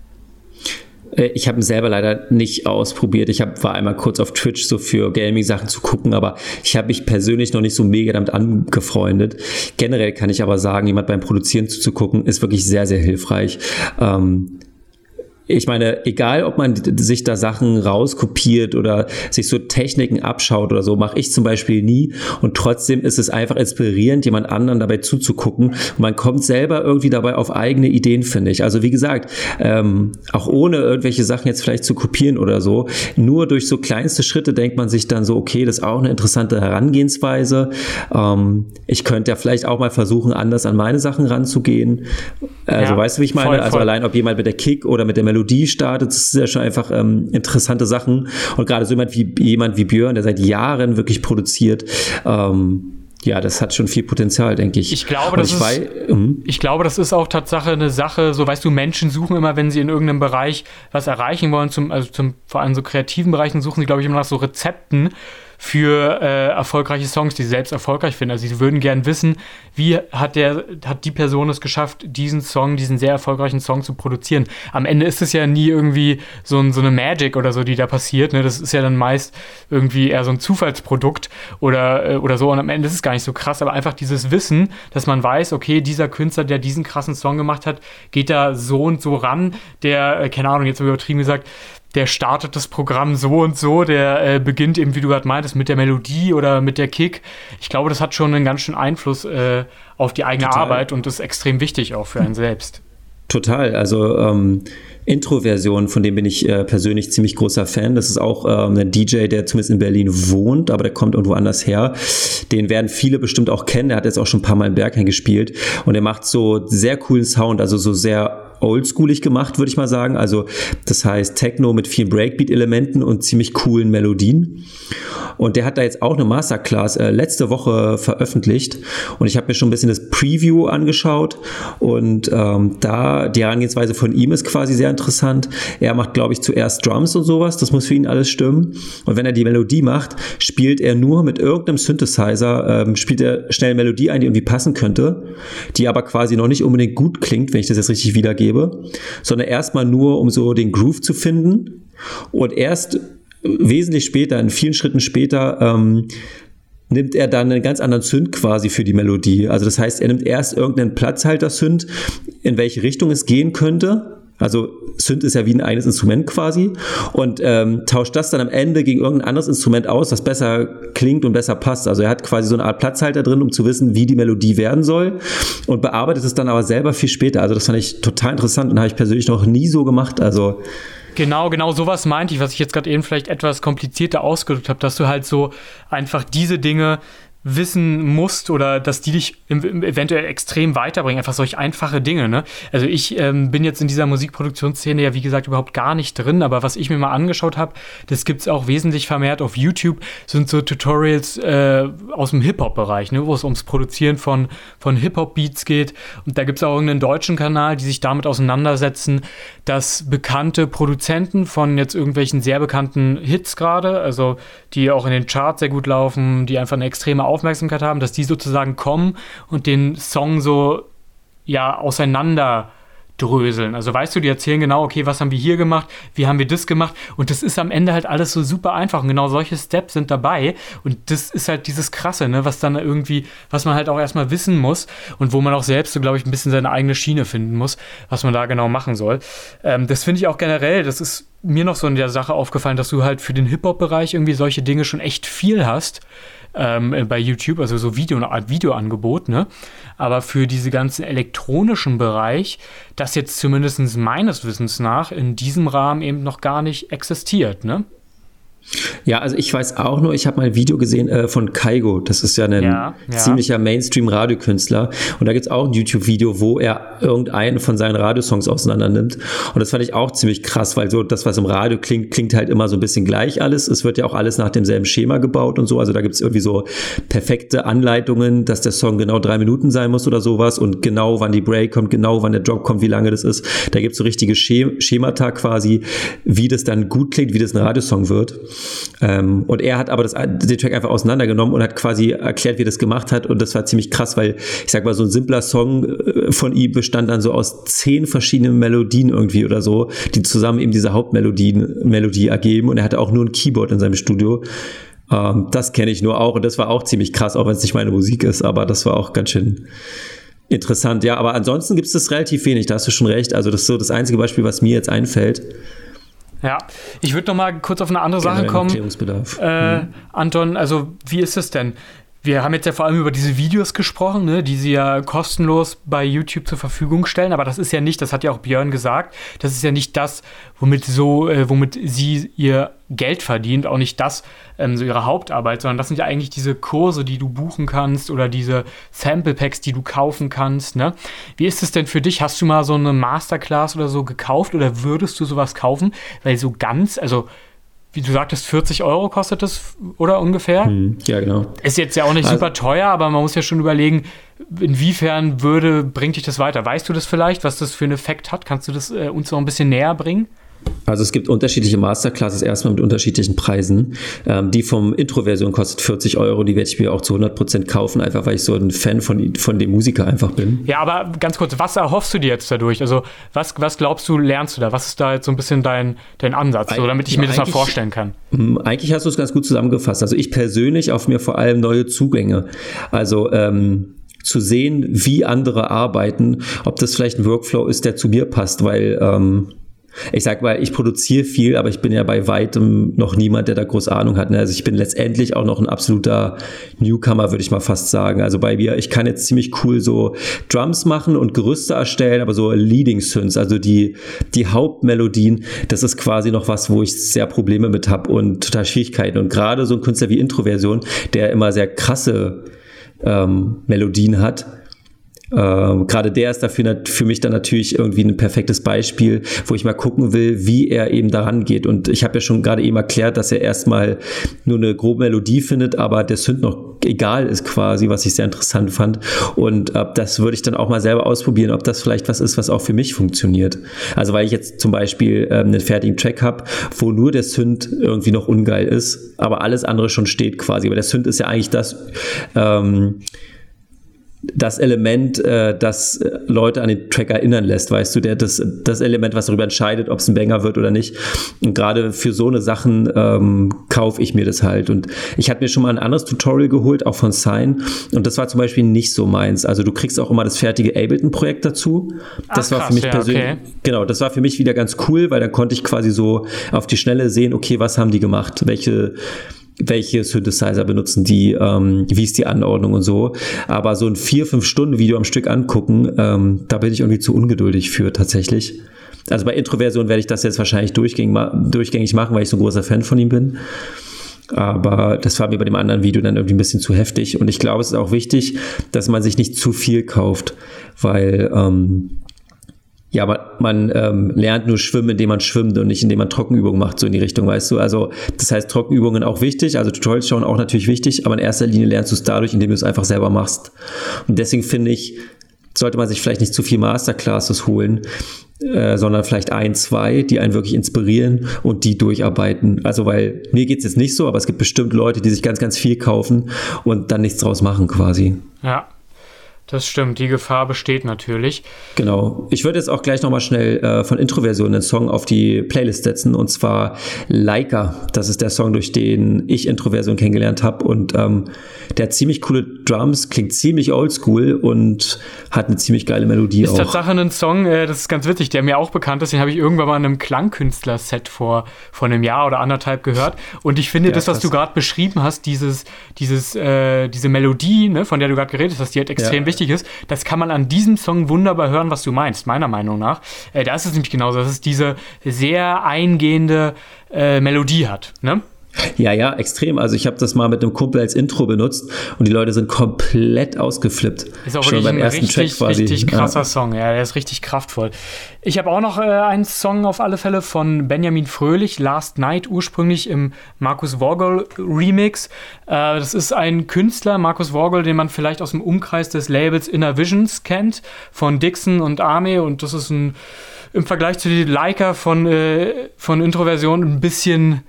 Ich habe ihn selber leider nicht ausprobiert. Ich hab, war einmal kurz auf Twitch so für Gaming-Sachen zu gucken, aber ich habe mich persönlich noch nicht so mega damit angefreundet. Generell kann ich aber sagen, jemand beim Produzieren zuzugucken, ist wirklich sehr, sehr hilfreich. Ähm, ich meine, egal, ob man sich da Sachen rauskopiert oder sich so Techniken abschaut oder so, mache ich zum Beispiel nie. Und trotzdem ist es einfach inspirierend, jemand anderen dabei zuzugucken. Und man kommt selber irgendwie dabei auf eigene Ideen, finde ich. Also wie gesagt, ähm, auch ohne irgendwelche Sachen jetzt vielleicht zu kopieren oder so, nur durch so kleinste Schritte denkt man sich dann so, okay, das ist auch eine interessante Herangehensweise. Ähm, ich könnte ja vielleicht auch mal versuchen, anders an meine Sachen ranzugehen. Also ja, weißt du, wie ich meine? Voll, voll. Also allein, ob jemand mit der Kick oder mit der Melodie Melodie startet, das sind ja schon einfach ähm, interessante Sachen. Und gerade so jemand wie, jemand wie Björn, der seit Jahren wirklich produziert, ähm, ja, das hat schon viel Potenzial, denke ich. Ich glaube, das ich ist, wei- mhm. ich glaube, das ist auch Tatsache eine Sache, so weißt du, Menschen suchen immer, wenn sie in irgendeinem Bereich was erreichen wollen, zum, also zum, vor allem so kreativen Bereichen suchen sie, glaube ich, immer nach so Rezepten für äh, erfolgreiche Songs, die sie selbst erfolgreich finden. Also sie würden gern wissen, wie hat der, hat die Person es geschafft, diesen Song, diesen sehr erfolgreichen Song zu produzieren. Am Ende ist es ja nie irgendwie so, ein, so eine Magic oder so, die da passiert. Ne? Das ist ja dann meist irgendwie eher so ein Zufallsprodukt oder, äh, oder so. Und am Ende ist es gar nicht so krass. Aber einfach dieses Wissen, dass man weiß, okay, dieser Künstler, der diesen krassen Song gemacht hat, geht da so und so ran. Der, äh, keine Ahnung, jetzt übertrieben gesagt, der startet das Programm so und so, der äh, beginnt eben, wie du gerade meintest, mit der Melodie oder mit der Kick. Ich glaube, das hat schon einen ganz schönen Einfluss äh, auf die eigene Total. Arbeit und ist extrem wichtig auch für einen selbst. Total, also ähm, Introversion, von dem bin ich äh, persönlich ziemlich großer Fan. Das ist auch ähm, ein D J, der zumindest in Berlin wohnt, aber der kommt irgendwo anders her. Den werden viele bestimmt auch kennen, der hat jetzt auch schon ein paar Mal in Berghain gespielt und er macht so sehr coolen Sound, also so sehr oldschoolig gemacht, würde ich mal sagen. Also das heißt Techno mit vielen Breakbeat-Elementen und ziemlich coolen Melodien. Und der hat da jetzt auch eine Masterclass äh, letzte Woche veröffentlicht. Und ich habe mir schon ein bisschen das Preview angeschaut. Und ähm, da die Herangehensweise von ihm ist quasi sehr interessant. Er macht, glaube ich, zuerst Drums und sowas. Das muss für ihn alles stimmen. Und wenn er die Melodie macht, spielt er nur mit irgendeinem Synthesizer, ähm, spielt er schnell eine Melodie ein, die irgendwie passen könnte, die aber quasi noch nicht unbedingt gut klingt, wenn ich das jetzt richtig wiedergebe. Sondern erstmal nur, um so den Groove zu finden und erst wesentlich später, in vielen Schritten später, ähm, nimmt er dann einen ganz anderen Synth quasi für die Melodie. Also das heißt, er nimmt erst irgendeinen Platzhalter-Synth, in welche Richtung es gehen könnte. Also Synth ist ja wie ein eigenes Instrument quasi und ähm, tauscht das dann am Ende gegen irgendein anderes Instrument aus, das besser klingt und besser passt. Also er hat quasi so eine Art Platzhalter drin, um zu wissen, wie die Melodie werden soll und bearbeitet es dann aber selber viel später. Also das fand ich total interessant und habe ich persönlich noch nie so gemacht. Also Genau, genau sowas meinte ich, was ich jetzt gerade eben vielleicht etwas komplizierter ausgedrückt habe, dass du halt so einfach diese Dinge wissen musst oder dass die dich eventuell extrem weiterbringen, einfach solch einfache Dinge, ne? Also ich ähm, bin jetzt in dieser Musikproduktionsszene ja, wie gesagt, überhaupt gar nicht drin, aber was ich mir mal angeschaut habe, das gibt's auch wesentlich vermehrt auf YouTube, sind so Tutorials äh, aus dem Hip-Hop-Bereich, ne? Wo es ums Produzieren von, von Hip-Hop-Beats geht und da gibt's auch irgendeinen deutschen Kanal, die sich damit auseinandersetzen, dass bekannte Produzenten von jetzt irgendwelchen sehr bekannten Hits gerade, also die auch in den Charts sehr gut laufen, die einfach eine extreme Aufmerksamkeit haben, dass die sozusagen kommen und den Song so ja auseinander dröseln. Also weißt du, die erzählen genau, okay, was haben wir hier gemacht, wie haben wir das gemacht und das ist am Ende halt alles so super einfach und genau solche Steps sind dabei und das ist halt dieses Krasse, ne, was dann irgendwie, was man halt auch erstmal wissen muss und wo man auch selbst, so glaube ich, ein bisschen seine eigene Schiene finden muss, was man da genau machen soll. Ähm, das finde ich auch generell, das ist mir noch so in der Sache aufgefallen, dass du halt für den Hip-Hop-Bereich irgendwie solche Dinge schon echt viel hast, Ähm, bei YouTube, also so Video, eine Art Videoangebot, ne? Aber für diesen ganzen elektronischen Bereich, das jetzt zumindest meines Wissens nach in diesem Rahmen eben noch gar nicht existiert, ne? Ja, also ich weiß auch nur, ich habe mal ein Video gesehen äh, von Kaigo, das ist ja ein ja, ja. ziemlicher Mainstream-Radiokünstler und da gibt's auch ein YouTube-Video, wo er irgendeinen von seinen Radiosongs auseinander nimmt und das fand ich auch ziemlich krass, weil so das, was im Radio klingt, klingt halt immer so ein bisschen gleich alles, es wird ja auch alles nach demselben Schema gebaut und so, also da gibt's irgendwie so perfekte Anleitungen, dass der Song genau drei Minuten sein muss oder sowas und genau wann die Break kommt, genau wann der Drop kommt, wie lange das ist, da gibt's so richtige Schem- Schemata quasi, wie das dann gut klingt, wie das ein Radiosong wird. Ähm, und er hat aber das, den Track einfach auseinandergenommen und hat quasi erklärt, wie er das gemacht hat und das war ziemlich krass, weil ich sag mal, so ein simpler Song von ihm bestand dann so aus zehn verschiedenen Melodien irgendwie oder so, die zusammen eben diese Hauptmelodien Melodie ergeben und er hatte auch nur ein Keyboard in seinem Studio. Ähm, das kenne ich nur auch und das war auch ziemlich krass, auch wenn es nicht meine Musik ist, aber das war auch ganz schön Interessant, ja, aber ansonsten gibt es das relativ wenig, da hast du schon recht. Also das ist so das einzige Beispiel, was mir jetzt einfällt. Ja, ich würde noch mal kurz auf eine andere Sache kommen. Äh, mhm. Anton, also wie ist es denn? Wir haben jetzt ja vor allem über diese Videos gesprochen, ne, die sie ja kostenlos bei YouTube zur Verfügung stellen, aber das ist ja nicht, das hat ja auch Björn gesagt, das ist ja nicht das, womit so, äh, womit sie ihr Geld verdient, auch nicht das, ähm, so ihre Hauptarbeit, sondern das sind ja eigentlich diese Kurse, die du buchen kannst oder diese Sample-Packs, die du kaufen kannst, ne? Wie ist es denn für dich? Hast du mal so eine Masterclass oder so gekauft oder würdest du sowas kaufen? Weil so ganz, also wie du sagtest, vierzig Euro kostet das, oder ungefähr? Hm, ja, genau. Ist jetzt ja auch nicht also, super teuer, aber man muss ja schon überlegen, inwiefern würde, bringt dich das weiter? Weißt du das vielleicht, was das für einen Effekt hat? Kannst du das äh, uns noch ein bisschen näher bringen? Also es gibt unterschiedliche Masterclasses, erstmal mit unterschiedlichen Preisen. Ähm, die vom Introversion kostet vierzig Euro, die werde ich mir auch zu hundert Prozent kaufen, einfach weil ich so ein Fan von, von dem Musiker einfach bin. Ja, aber ganz kurz, was erhoffst du dir jetzt dadurch? Also was, was glaubst du, lernst du da? Was ist da jetzt so ein bisschen dein, dein Ansatz, so, damit ich mir das mal vorstellen kann? Eigentlich hast du es ganz gut zusammengefasst. Also ich persönlich auf mir vor allem neue Zugänge. Also, ähm, zu sehen, wie andere arbeiten, ob das vielleicht ein Workflow ist, der zu mir passt, weil, ähm, ich sag mal, ich produziere viel, aber ich bin ja bei weitem noch niemand, der da groß Ahnung hat. Also ich bin letztendlich auch noch ein absoluter Newcomer, würde ich mal fast sagen. Also bei mir, ich kann jetzt ziemlich cool so Drums machen und Gerüste erstellen, aber so Leading Synths, also die, die Hauptmelodien, das ist quasi noch was, wo ich sehr Probleme mit habe und total Schwierigkeiten. Und gerade so ein Künstler wie Introversion, der immer sehr krasse ähm, Melodien hat, Ähm, gerade der ist dafür für mich dann natürlich irgendwie ein perfektes Beispiel, wo ich mal gucken will, wie er eben daran geht. Und ich habe ja schon gerade eben erklärt, dass er erstmal nur eine grobe Melodie findet, aber der Synth noch egal ist quasi, was ich sehr interessant fand. Und äh, das würde ich dann auch mal selber ausprobieren, ob das vielleicht was ist, was auch für mich funktioniert. Also weil ich jetzt zum Beispiel ähm, einen fertigen Track habe, wo nur der Synth irgendwie noch ungeil ist, aber alles andere schon steht quasi. Aber der Synth ist ja eigentlich das... Ähm, das Element, äh, das Leute an den Track erinnern lässt, weißt du, der, das, das Element, was darüber entscheidet, ob es ein Banger wird oder nicht. Und gerade für so eine Sachen ähm, kaufe ich mir das halt. Und ich hatte mir schon mal ein anderes Tutorial geholt, auch von SINEE. Und das war zum Beispiel nicht so meins. Also du kriegst auch immer das fertige Ableton-Projekt dazu. Das Ach, war krass, für mich ja, persönlich, okay. Genau, das war für mich wieder ganz cool, weil dann konnte ich quasi so auf die Schnelle sehen, okay, was haben die gemacht? Welche welche Synthesizer benutzen die, ähm, wie ist die Anordnung und so. Aber so ein vier bis fünf Stunden Video am Stück angucken, ähm, da bin ich irgendwie zu ungeduldig für tatsächlich. Also bei Introversion werde ich das jetzt wahrscheinlich durchgängig machen, weil ich so ein großer Fan von ihm bin. Aber das war mir bei dem anderen Video dann irgendwie ein bisschen zu heftig. Und ich glaube, es ist auch wichtig, dass man sich nicht zu viel kauft, weil... Ähm, Ja, man, man ähm, lernt nur schwimmen, indem man schwimmt und nicht, indem man Trockenübungen macht, so in die Richtung, weißt du. Also das heißt, Trockenübungen auch wichtig, also Tutorials schauen auch natürlich wichtig, aber in erster Linie lernst du es dadurch, indem du es einfach selber machst. Und deswegen finde ich, sollte man sich vielleicht nicht zu viel Masterclasses holen, äh, sondern vielleicht ein, zwei, die einen wirklich inspirieren und die durcharbeiten. Also weil, mir geht es jetzt nicht so, aber es gibt bestimmt Leute, die sich ganz, ganz viel kaufen und dann nichts draus machen quasi. Ja. Das stimmt, die Gefahr besteht natürlich. Genau. Ich würde jetzt auch gleich nochmal schnell äh, von Introversion einen Song auf die Playlist setzen, und zwar Leica. Das ist der Song, durch den ich Introversion kennengelernt habe, und ähm, der hat ziemlich coole Drums, klingt ziemlich oldschool und hat eine ziemlich geile Melodie ist auch. Ist tatsächlich ein Song, äh, das ist ganz witzig, der mir auch bekannt ist, den habe ich irgendwann mal in einem Klangkünstler-Set vor, vor einem Jahr oder anderthalb gehört, und ich finde ja, das, was krass. Du gerade beschrieben hast, dieses, dieses, äh, diese Melodie, ne, von der du gerade geredet hast, die hat extrem ja. wichtig ist, das kann man an diesem Song wunderbar hören, was du meinst, meiner Meinung nach. Äh, da ist es nämlich genauso, dass es diese sehr eingehende äh, Melodie hat, ne? Ja, ja, extrem. Also ich habe das mal mit einem Kumpel als Intro benutzt und die Leute sind komplett ausgeflippt. Ist auch schon beim ersten richtig, Track quasi. Richtig krasser ja. Song, ja, der ist richtig kraftvoll. Ich habe auch noch äh, einen Song auf alle Fälle von Benjamin Fröhlich, Last Night, ursprünglich im Markus Worgel Remix. Äh, das ist ein Künstler, Markus Worgel, den man vielleicht aus dem Umkreis des Labels Inner Visions kennt, von Dixon und Arme, und das ist ein, im Vergleich zu den Leica von, äh, von Introversion ein bisschen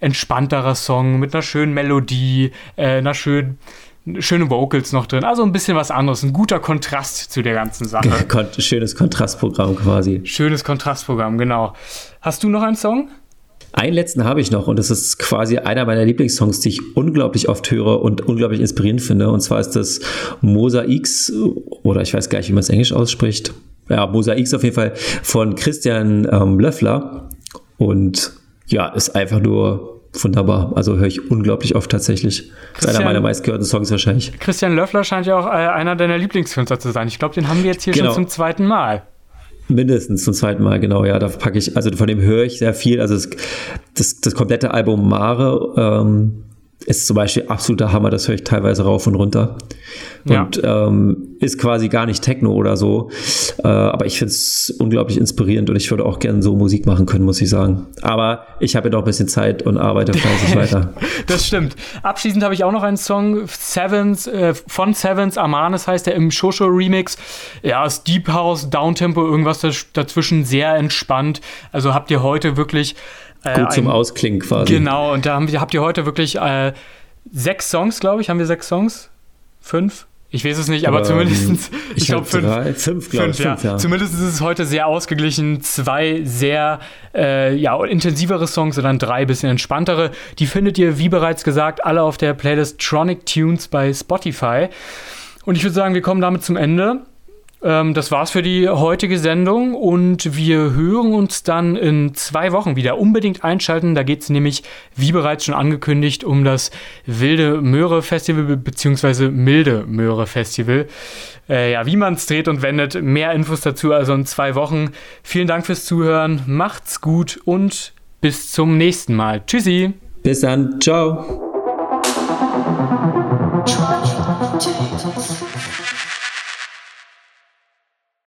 entspannterer Song mit einer schönen Melodie, äh, einer schönen schöne Vocals noch drin. Also ein bisschen was anderes. Ein guter Kontrast zu der ganzen Sache. Kon- schönes Kontrastprogramm quasi. Schönes Kontrastprogramm, genau. Hast du noch einen Song? Einen letzten habe ich noch und das ist quasi einer meiner Lieblingssongs, die ich unglaublich oft höre und unglaublich inspirierend finde. Und zwar ist das Mosaics, oder ich weiß gar nicht, wie man es englisch ausspricht. Ja, Mosaics auf jeden Fall von Christian ähm, Löffler. Und ja, ist einfach nur wunderbar. Also höre ich unglaublich oft tatsächlich. Das ist einer meiner meistgehörten Songs wahrscheinlich. Christian Löffler scheint ja auch äh, einer deiner Lieblingskünstler zu sein. Ich glaube, den haben wir jetzt hier genau. schon zum zweiten Mal. Mindestens zum zweiten Mal, genau, ja, da packe ich, also von dem höre ich sehr viel, also das, das, das komplette Album Mare ähm, ist zum Beispiel absoluter Hammer, das höre ich teilweise rauf und runter und ja. ähm, ist quasi gar nicht Techno oder so, äh, aber ich finde es unglaublich inspirierend und ich würde auch gerne so Musik machen können, muss ich sagen, aber ich habe ja noch ein bisschen Zeit und arbeite fleißig weiter. Das stimmt. Abschließend habe ich auch noch einen Song, Sevens, äh, von Sevens, Amanes heißt der, im Shosho Remix, ja, ist Deep House, Downtempo, irgendwas dazwischen, sehr entspannt, also habt ihr heute wirklich Gut äh, zum ein, Ausklingen quasi. Genau, und da haben wir, habt ihr heute wirklich äh, sechs Songs, glaube ich. Haben wir sechs Songs? Fünf? Ich weiß es nicht, aber ähm, zumindest, ich, ich glaube fünf. Drei, fünf, glaube ich. Fünf, ja. Fünf, ja. Zumindest ist es heute sehr ausgeglichen. Zwei sehr äh, ja, intensivere Songs und dann drei bisschen entspanntere. Die findet ihr, wie bereits gesagt, alle auf der Playlist Tronic Tunes bei Spotify. Und ich würde sagen, wir kommen damit zum Ende. Das war's für die heutige Sendung und wir hören uns dann in zwei Wochen wieder. Unbedingt einschalten, da geht's nämlich, wie bereits schon angekündigt, um das Wilde Möhre Festival bzw. Milde Möhre Festival. Äh, ja, wie man's dreht und wendet, mehr Infos dazu also in zwei Wochen. Vielen Dank fürs Zuhören, macht's gut und bis zum nächsten Mal. Tschüssi! Bis dann, ciao!